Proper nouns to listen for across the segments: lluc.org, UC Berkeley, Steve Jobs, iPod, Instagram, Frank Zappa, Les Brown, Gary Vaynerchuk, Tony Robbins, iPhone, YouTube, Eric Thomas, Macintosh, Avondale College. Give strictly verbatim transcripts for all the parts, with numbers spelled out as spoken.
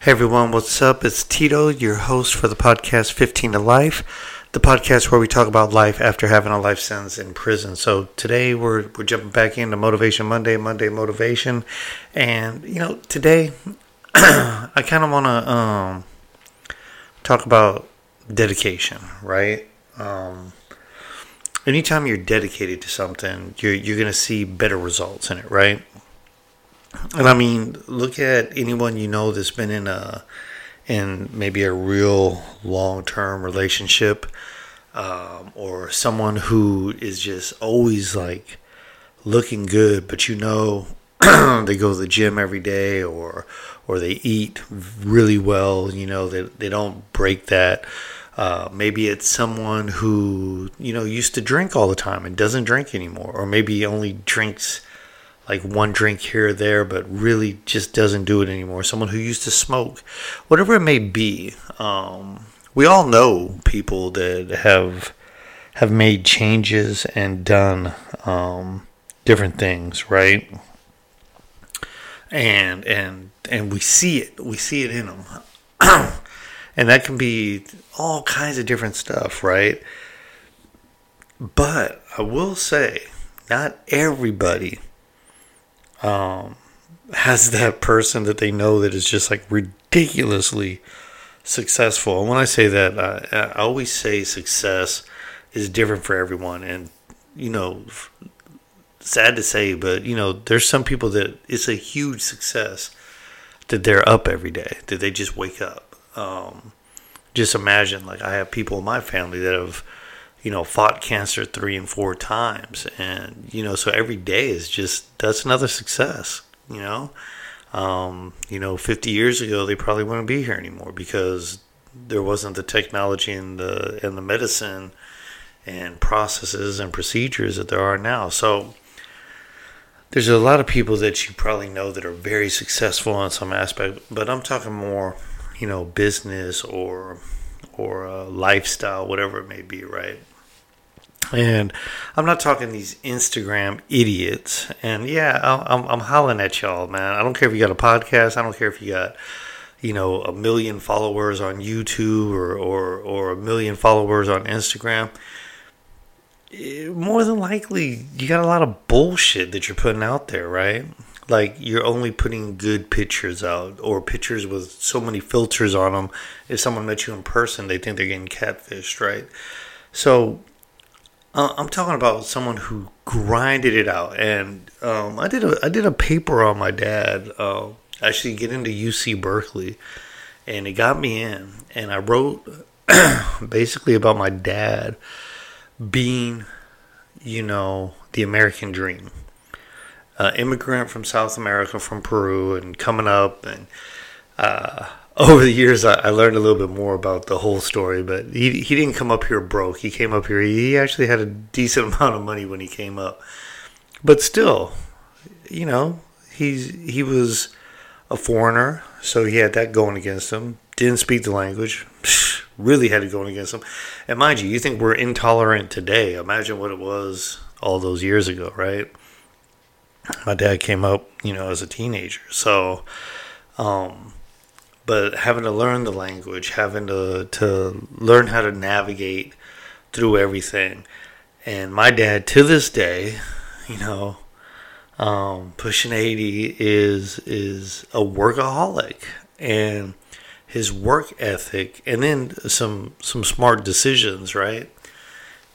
Hey everyone, what's up? It's Tito, your host for the podcast fifteen to Life, the podcast where we talk about life after having a life sentence in prison. So today we're we're jumping back into Motivation Monday, Monday Motivation. And, you know, today I kind of want to um, talk about dedication, right? Um, anytime you're dedicated to something, you're, you're going to see better results in it, right? And I mean, look at anyone you know that's been in a... in maybe a real long-term relationship, um, or someone who is just always like looking good, but you know they go to the gym every day, or or they eat really well, you know, they, they don't break that. Uh, maybe it's someone who, you know, used to drink all the time and doesn't drink anymore, or maybe only drinks like one drink here or there, but really just doesn't do it anymore. Someone who used to smoke, whatever it may be. Um, we all know people that have have made changes and done um, different things, right? And and and we see it, we see it in them, and that can be all kinds of different stuff, right? But I will say, not everybody Um, has that person that they know that is just like ridiculously successful. And when I say that, I, I always say success is different for everyone. And, you know, sad to say, but, you know, there's some people that it's a huge success that they're up every day, that they just wake up. Um, just imagine, like, I have people in my family that have, you know, fought cancer three and four times. And, you know, so every day is just, that's another success, you know. Um, you know, fifty years ago, they probably wouldn't be here anymore because there wasn't the technology and the, and the medicine and processes and procedures that there are now. So there's a lot of people that you probably know that are very successful in some aspect, but I'm talking more, you know, business or, or a lifestyle, whatever it may be, right? And I'm not talking these Instagram idiots. And yeah, I'm, I'm hollering at y'all, man. I don't care if you got a podcast. I don't care if you got, you know, a million followers on YouTube or or, or a million followers on Instagram. It, more than likely, you got a lot of bullshit that you're putting out there, right? Like, you're only putting good pictures out, or pictures with so many filters on them. If someone met you in person, they think they're getting catfished, right? So uh, I'm talking about someone who grinded it out. And um, I did a I did a paper on my dad, uh, actually get into U C Berkeley, and it got me in. And I wrote basically about my dad being, you know, the American dream. Uh, immigrant from South America, from Peru, and coming up. And uh, over the years, I, I learned a little bit more about the whole story. But he he didn't come up here broke. He came up here. He actually had a decent amount of money when he came up. But still, you know, he's he was a foreigner, so he had that going against him. Didn't speak the language. Really had it going against him. And mind you, you think we're intolerant today. Imagine what it was all those years ago, right? My dad came up, you know, as a teenager. So, um, but having to learn the language, having to, to learn how to navigate through everything. And my dad, to this day, you know, um, pushing eighty, is, is a workaholic. And his work ethic, and then some, some smart decisions, right,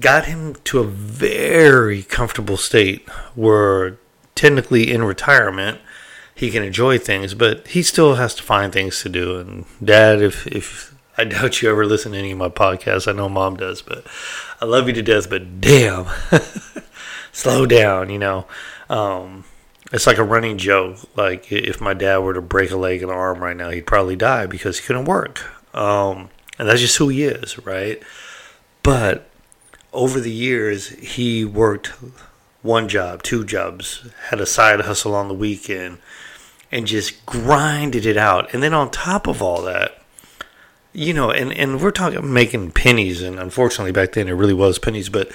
got him to a very comfortable state where, technically in retirement, he can enjoy things, but he still has to find things to do. And Dad, if if I doubt you ever listen to any of my podcasts, I know Mom does, but I love you to death, but damn, slow down, you know. Um, it's like a running joke. Like, if my dad were to break a leg and an arm right now, he'd probably die because he couldn't work. Um, and that's just who he is, right? But over the years, he worked one job, two jobs, had a side hustle on the weekend, and just grinded it out. And then on top of all that, you know, and, and we're talking making pennies, and unfortunately back then it really was pennies, but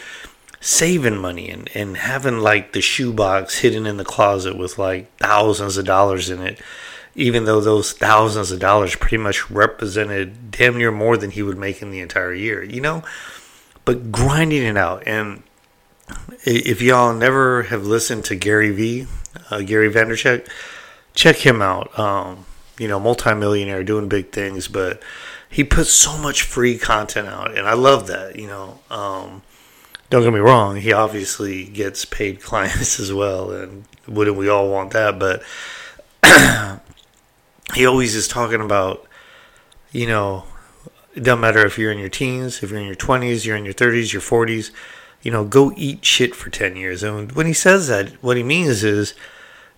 saving money and, and having like the shoebox hidden in the closet with like thousands of dollars in it, even though those thousands of dollars pretty much represented damn near more than he would make in the entire year, you know? But grinding it out. And if y'all never have listened to Gary V, uh, Gary Vaynerchuk, check him out. Um, you know, multimillionaire, doing big things, but he puts so much free content out, and I love that, you know. Um, don't get me wrong, he obviously gets paid clients as well, and wouldn't we all want that, but he always is talking about, you know, it doesn't matter if you're in your teens, if you're in your twenties, you're in your thirties, your forties, you know, go eat shit for ten years. And when he says that, what he means is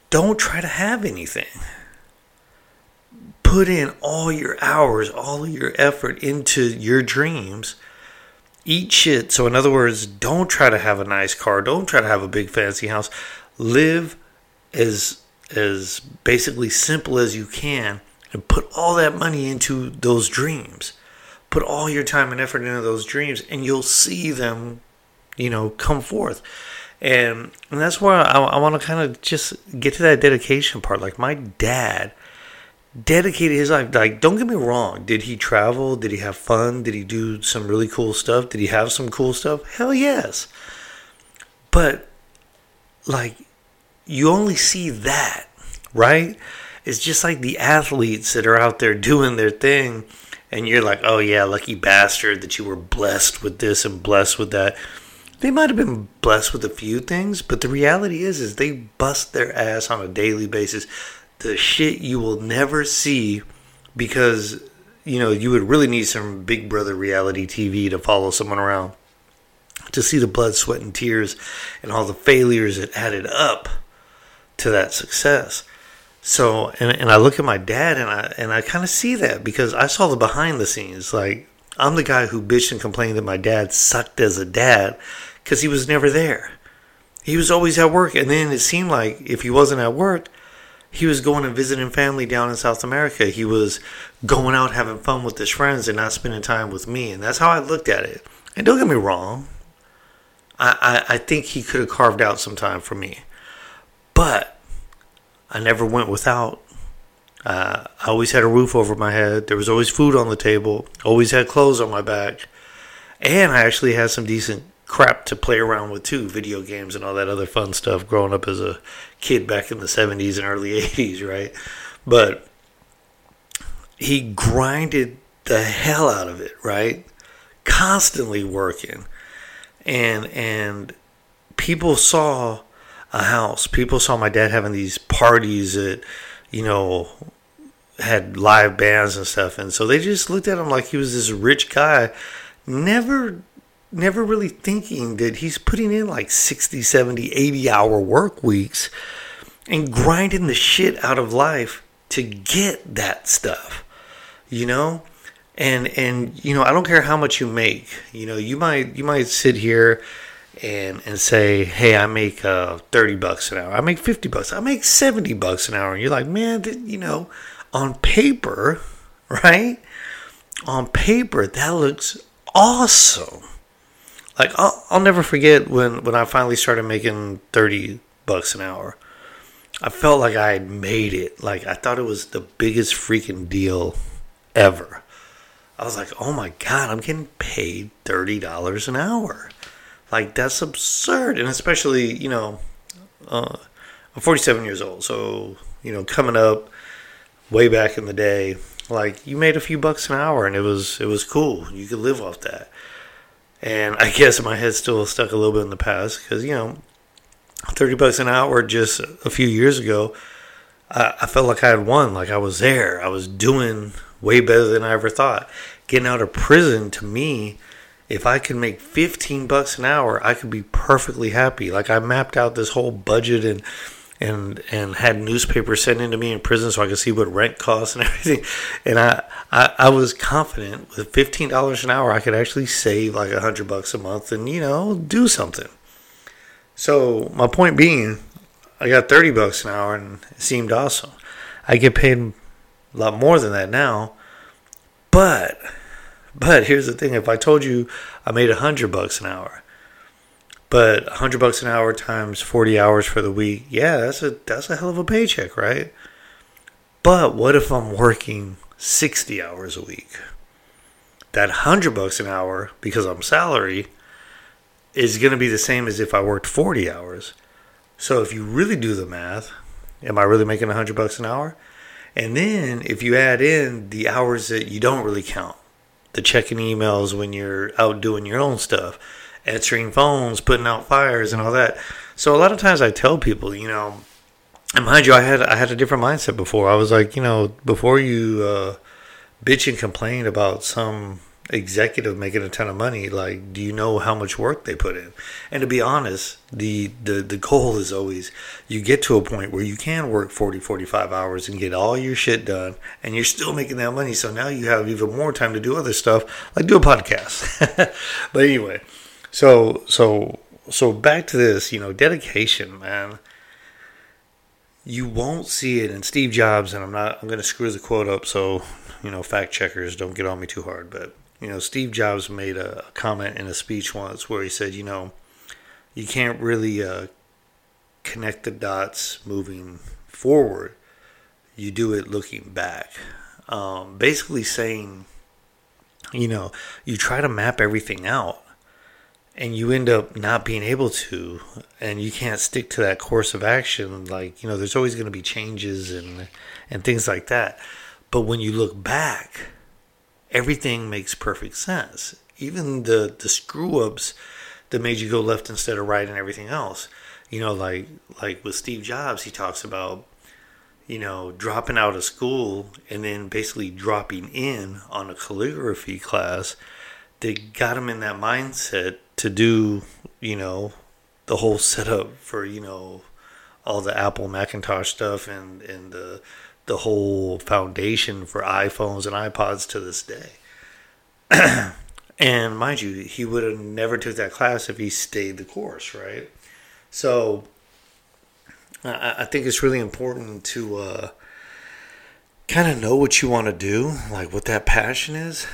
don't try to have anything. Put in all your hours, all your effort into your dreams. Eat shit. So in other words, don't try to have a nice car. Don't try to have a big fancy house. Live as as basically simple as you can and put all that money into those dreams. Put all your time and effort into those dreams, and you'll see them, you know, come forth. And, and that's where I, I want to kind of just get to that dedication part. Like my dad dedicated his life. Like, don't get me wrong. Did he travel? Did he have fun? Did he do some really cool stuff? Did he have some cool stuff? Hell yes. But like, you only see that, right? It's just like the athletes that are out there doing their thing, and you're like, oh yeah, lucky bastard that you were blessed with this and blessed with that. They might have been blessed with a few things, but the reality is, is they bust their ass on a daily basis. The shit you will never see, because, you know, you would really need some Big Brother reality T V to follow someone around to see the blood, sweat, and tears and all the failures that added up to that success. So, and, and I look at my dad, and I and I kind of see that, because I saw the behind the scenes. Like, I'm the guy who bitched and complained that my dad sucked as a dad because he was never there. He was always at work, and then it seemed like if he wasn't at work, he was going and visiting family down in South America. He was going out having fun with his friends and not spending time with me, and that's how I looked at it. And don't get me wrong, I, I, I think he could have carved out some time for me, but I never went without. Uh, I always had a roof over my head. There was always food on the table. Always had clothes on my back. And I actually had some decent crap to play around with too. Video games and all that other fun stuff growing up as a kid back in the seventies and early eighties, right? But he grinded the hell out of it, right? Constantly working. And, and people saw a house. People saw my dad having these parties at, you know, had live bands and stuff, and so they just looked at him like he was this rich guy, never never really thinking that he's putting in like sixty, seventy, eighty hour work weeks and grinding the shit out of life to get that stuff, you know? And and you know, I don't care how much you make. You know, you might you might sit here And and say, hey, I make uh, thirty bucks an hour. I make fifty bucks. I make seventy bucks an hour. And you're like, man, th- you know, on paper, right? On paper, that looks awesome. Like, I'll, I'll never forget when, when I finally started making thirty bucks an hour. I felt like I had made it. Like, I thought it was the biggest freaking deal ever. I was like, oh my God, I'm getting paid thirty dollars an hour. Like, that's absurd. And especially, you know, uh, I'm forty-seven years old. So, you know, coming up way back in the day, like, you made a few bucks an hour and it was it was cool. You could live off that. And I guess my head's still stuck a little bit in the past because, you know, thirty bucks an hour just a few years ago, I, I felt like I had won. Like, I was there. I was doing way better than I ever thought. Getting out of prison, to me, if I could make fifteen bucks an hour, I could be perfectly happy. Like, I mapped out this whole budget and and and had newspapers sent into me in prison so I could see what rent costs and everything. And I I, I was confident with fifteen dollars an hour, I could actually save like a hundred bucks a month and, you know, do something. So my point being, I got thirty bucks an hour and it seemed awesome. I get paid a lot more than that now. But, but here's the thing. If I told you I made a hundred bucks an hour, but a hundred bucks an hour times forty hours for the week, yeah, that's a that's a hell of a paycheck, right? But what if I'm working sixty hours a week? That a hundred bucks an hour, because I'm salary, is going to be the same as if I worked forty hours. So if you really do the math, am I really making a hundred bucks an hour? And then if you add in the hours that you don't really count, the checking emails when you're out doing your own stuff, answering phones, putting out fires and all that. So a lot of times I tell people, you know, and mind you, I had I had a different mindset before. I was like, you know, before you uh, bitch and complain about some executive making a ton of money, like, do you know how much work they put in? And to be honest, the the the goal is always you get to a point where you can work forty, forty-five hours and get all your shit done, and you're still making that money. So now you have even more time to do other stuff, like do a podcast. But anyway, so so so back to this, you know, dedication, man. You won't see it in Steve Jobs, and I'm not I'm going to screw the quote up, so, you know, fact checkers, don't get on me too hard, but, you know, Steve Jobs made a comment in a speech once where he said, you know, you can't really uh, connect the dots moving forward. You do it looking back. Um, basically saying, you know, you try to map everything out and you end up not being able to, and you can't stick to that course of action. Like, you know, there's always going to be changes and and things like that. But when you look back, everything makes perfect sense. Even the, the screw-ups that made you go left instead of right and everything else. You know, like like with Steve Jobs, he talks about, you know, dropping out of school and then basically dropping in on a calligraphy class that got him in that mindset to do, you know, the whole setup for, you know, all the Apple Macintosh stuff and, and the... the whole foundation for iPhones and iPods to this day. And mind you, he would have never took that class if he stayed the course, right? So I, I think it's really important to uh, kind of know what you want to do, like what that passion is.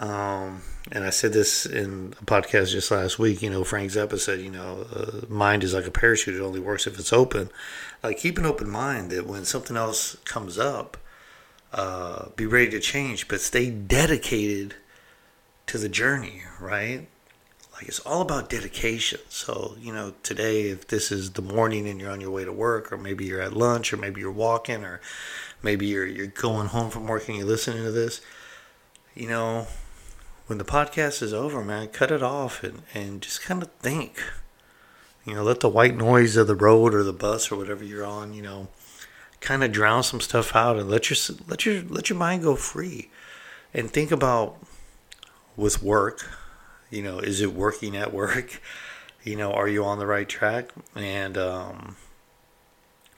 Um, and I said this in a podcast just last week, you know, Frank Zappa said, you know, uh, mind is like a parachute. It only works if it's open. Like, keep an open mind that when something else comes up, uh, be ready to change, but stay dedicated to the journey, right? Like, it's all about dedication. So, you know, today, if this is the morning and you're on your way to work, or maybe you're at lunch, or maybe you're walking, or maybe you're, you're going home from work and you're listening to this, you know, when the podcast is over, man, cut it off and, and just kind of think. You know, let the white noise of the road or the bus or whatever you're on, you know, kind of drown some stuff out and let your let your let your mind go free. And think about with work, you know, is it working at work? You know, are you on the right track? And um,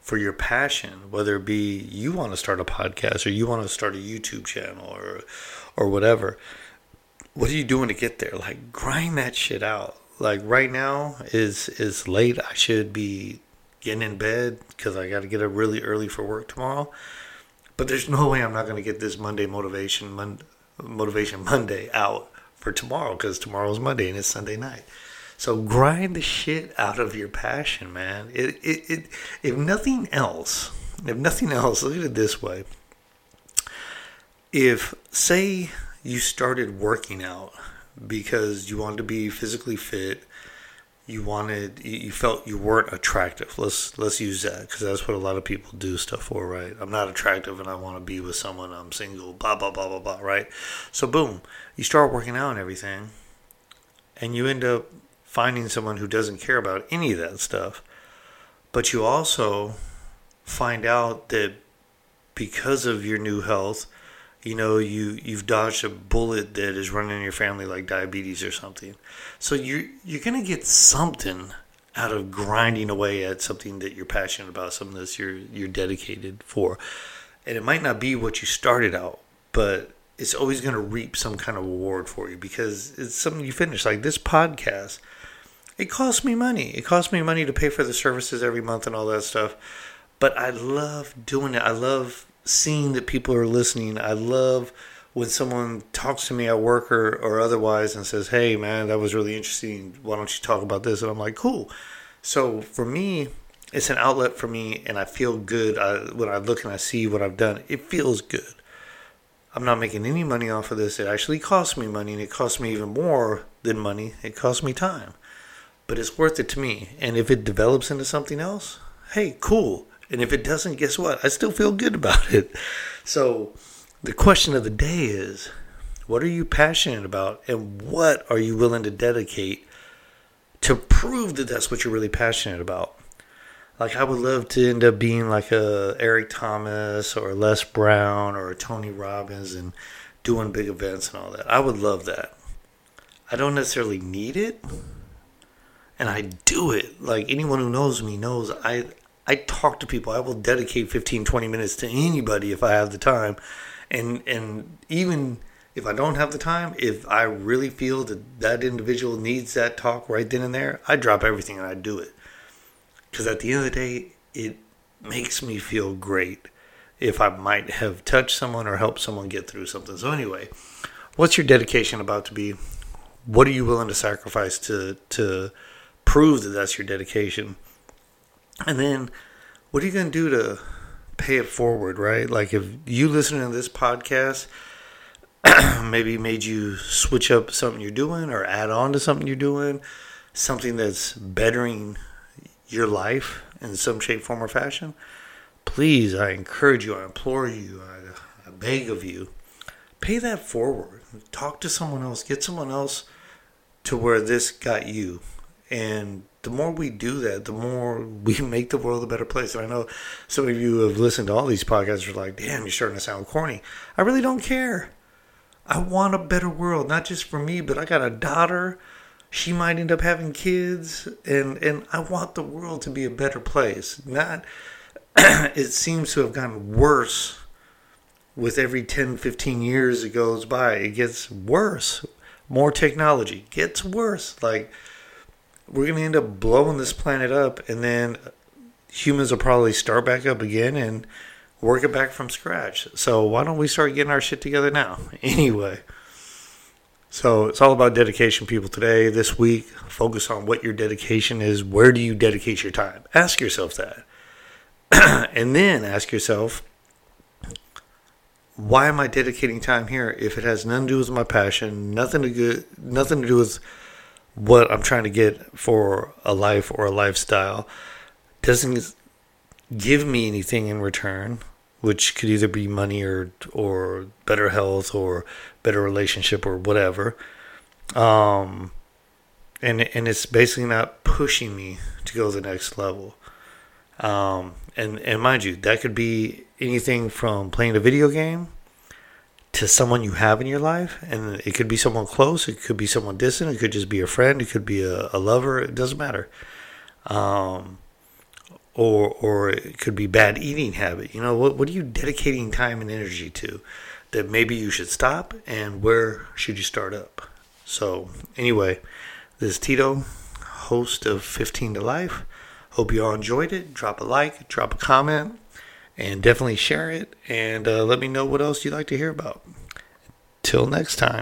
for your passion, whether it be you want to start a podcast or you want to start a YouTube channel or or whatever. What are you doing to get there? Like, grind that shit out. Like, right now is is late. I should be getting in bed because I got to get up really early for work tomorrow. But there's no way I'm not going to get this Monday motivation Mon- motivation Monday out for tomorrow because tomorrow's Monday and it's Sunday night. So grind the shit out of your passion, man. It it, it if nothing else, if nothing else, look at it this way. If say you started working out because you wanted to be physically fit, you wanted, you felt you weren't attractive. Let's let's use that because that's what a lot of people do stuff for, right? I'm not attractive and I want to be with someone. I'm single. Blah blah blah blah blah. Right? So boom, you start working out and everything, and you end up finding someone who doesn't care about any of that stuff. But you also find out that because of your new health, you know, you, you've dodged a bullet that is running in your family like diabetes or something. So you're, you're going to get something out of grinding away at something that you're passionate about, something that you're you're dedicated for. And it might not be what you started out, but it's always going to reap some kind of reward for you because it's something you finish. Like this podcast, it costs me money. It costs me money to pay for the services every month and all that stuff. But I love doing it. I love seeing that people are listening. I love when someone talks to me at work or, or otherwise and says, hey, man, that was really interesting. Why don't you talk about this? And I'm like, cool. So for me, it's an outlet for me, and I feel good. I, when I look and I see what I've done, it feels good. I'm not making any money off of this. It actually costs me money, and it costs me even more than money. It costs me time. But it's worth it to me. And if it develops into something else, hey, cool. And if it doesn't, guess what? I still feel good about it. So the question of the day is, what are you passionate about? And what are you willing to dedicate to prove that that's what you're really passionate about? Like, I would love to end up being like a Eric Thomas or Les Brown or a Tony Robbins and doing big events and all that. I would love that. I don't necessarily need it, and I do it. Like, anyone who knows me knows I I talk to people. I will dedicate fifteen, twenty minutes to anybody if I have the time. And and even if I don't have the time, if I really feel that that individual needs that talk right then and there, I drop everything and I do it. Because at the end of the day, it makes me feel great if I might have touched someone or helped someone get through something. So anyway, what's your dedication about to be? What are you willing to sacrifice to to prove that that's your dedication? And then what are you going to do to pay it forward, right? Like, if you listening to this podcast maybe made you switch up something you're doing or add on to something you're doing, something that's bettering your life in some shape, form, or fashion, please, I encourage you, I implore you, I, I beg of you, pay that forward. Talk to someone else. Get someone else to where this got you. And the more we do that, the more we make the world a better place. And I know some of you have listened to all these podcasts and are like, damn, you're starting to sound corny. I really don't care. I want a better world, not just for me, but I got a daughter. She might end up having kids, and, and I want the world to be a better place. Not, it seems to have gotten worse with every ten, fifteen years it goes by. It gets worse. More technology gets worse. Like, we're going to end up blowing this planet up, and then humans will probably start back up again and work it back from scratch. So why don't we start getting our shit together now? Anyway. So it's all about dedication, people. Today, this week, focus on what your dedication is. Where do you dedicate your time? Ask yourself that. And then ask yourself, why am I dedicating time here if it has nothing to do with my passion, nothing to good, nothing to do with what I'm trying to get for a life or a lifestyle, doesn't give me anything in return, which could either be money or or better health or better relationship or whatever. Um, and and it's basically not pushing me to go to the next level. Um, and, and mind you, that could be anything from playing a video game to someone you have in your life. And it could be someone close. It could be someone distant. It could just be a friend. It could be a, a lover. It doesn't matter. Um, or or it could be bad eating habit. You know, what, what are you dedicating time and energy to that maybe you should stop, and where should you start up? So anyway, this is Tito, host of fifteen to life. Hope you all enjoyed it. Drop a like, drop a comment, and definitely share it. And uh, let me know what else you'd like to hear about. Till next time.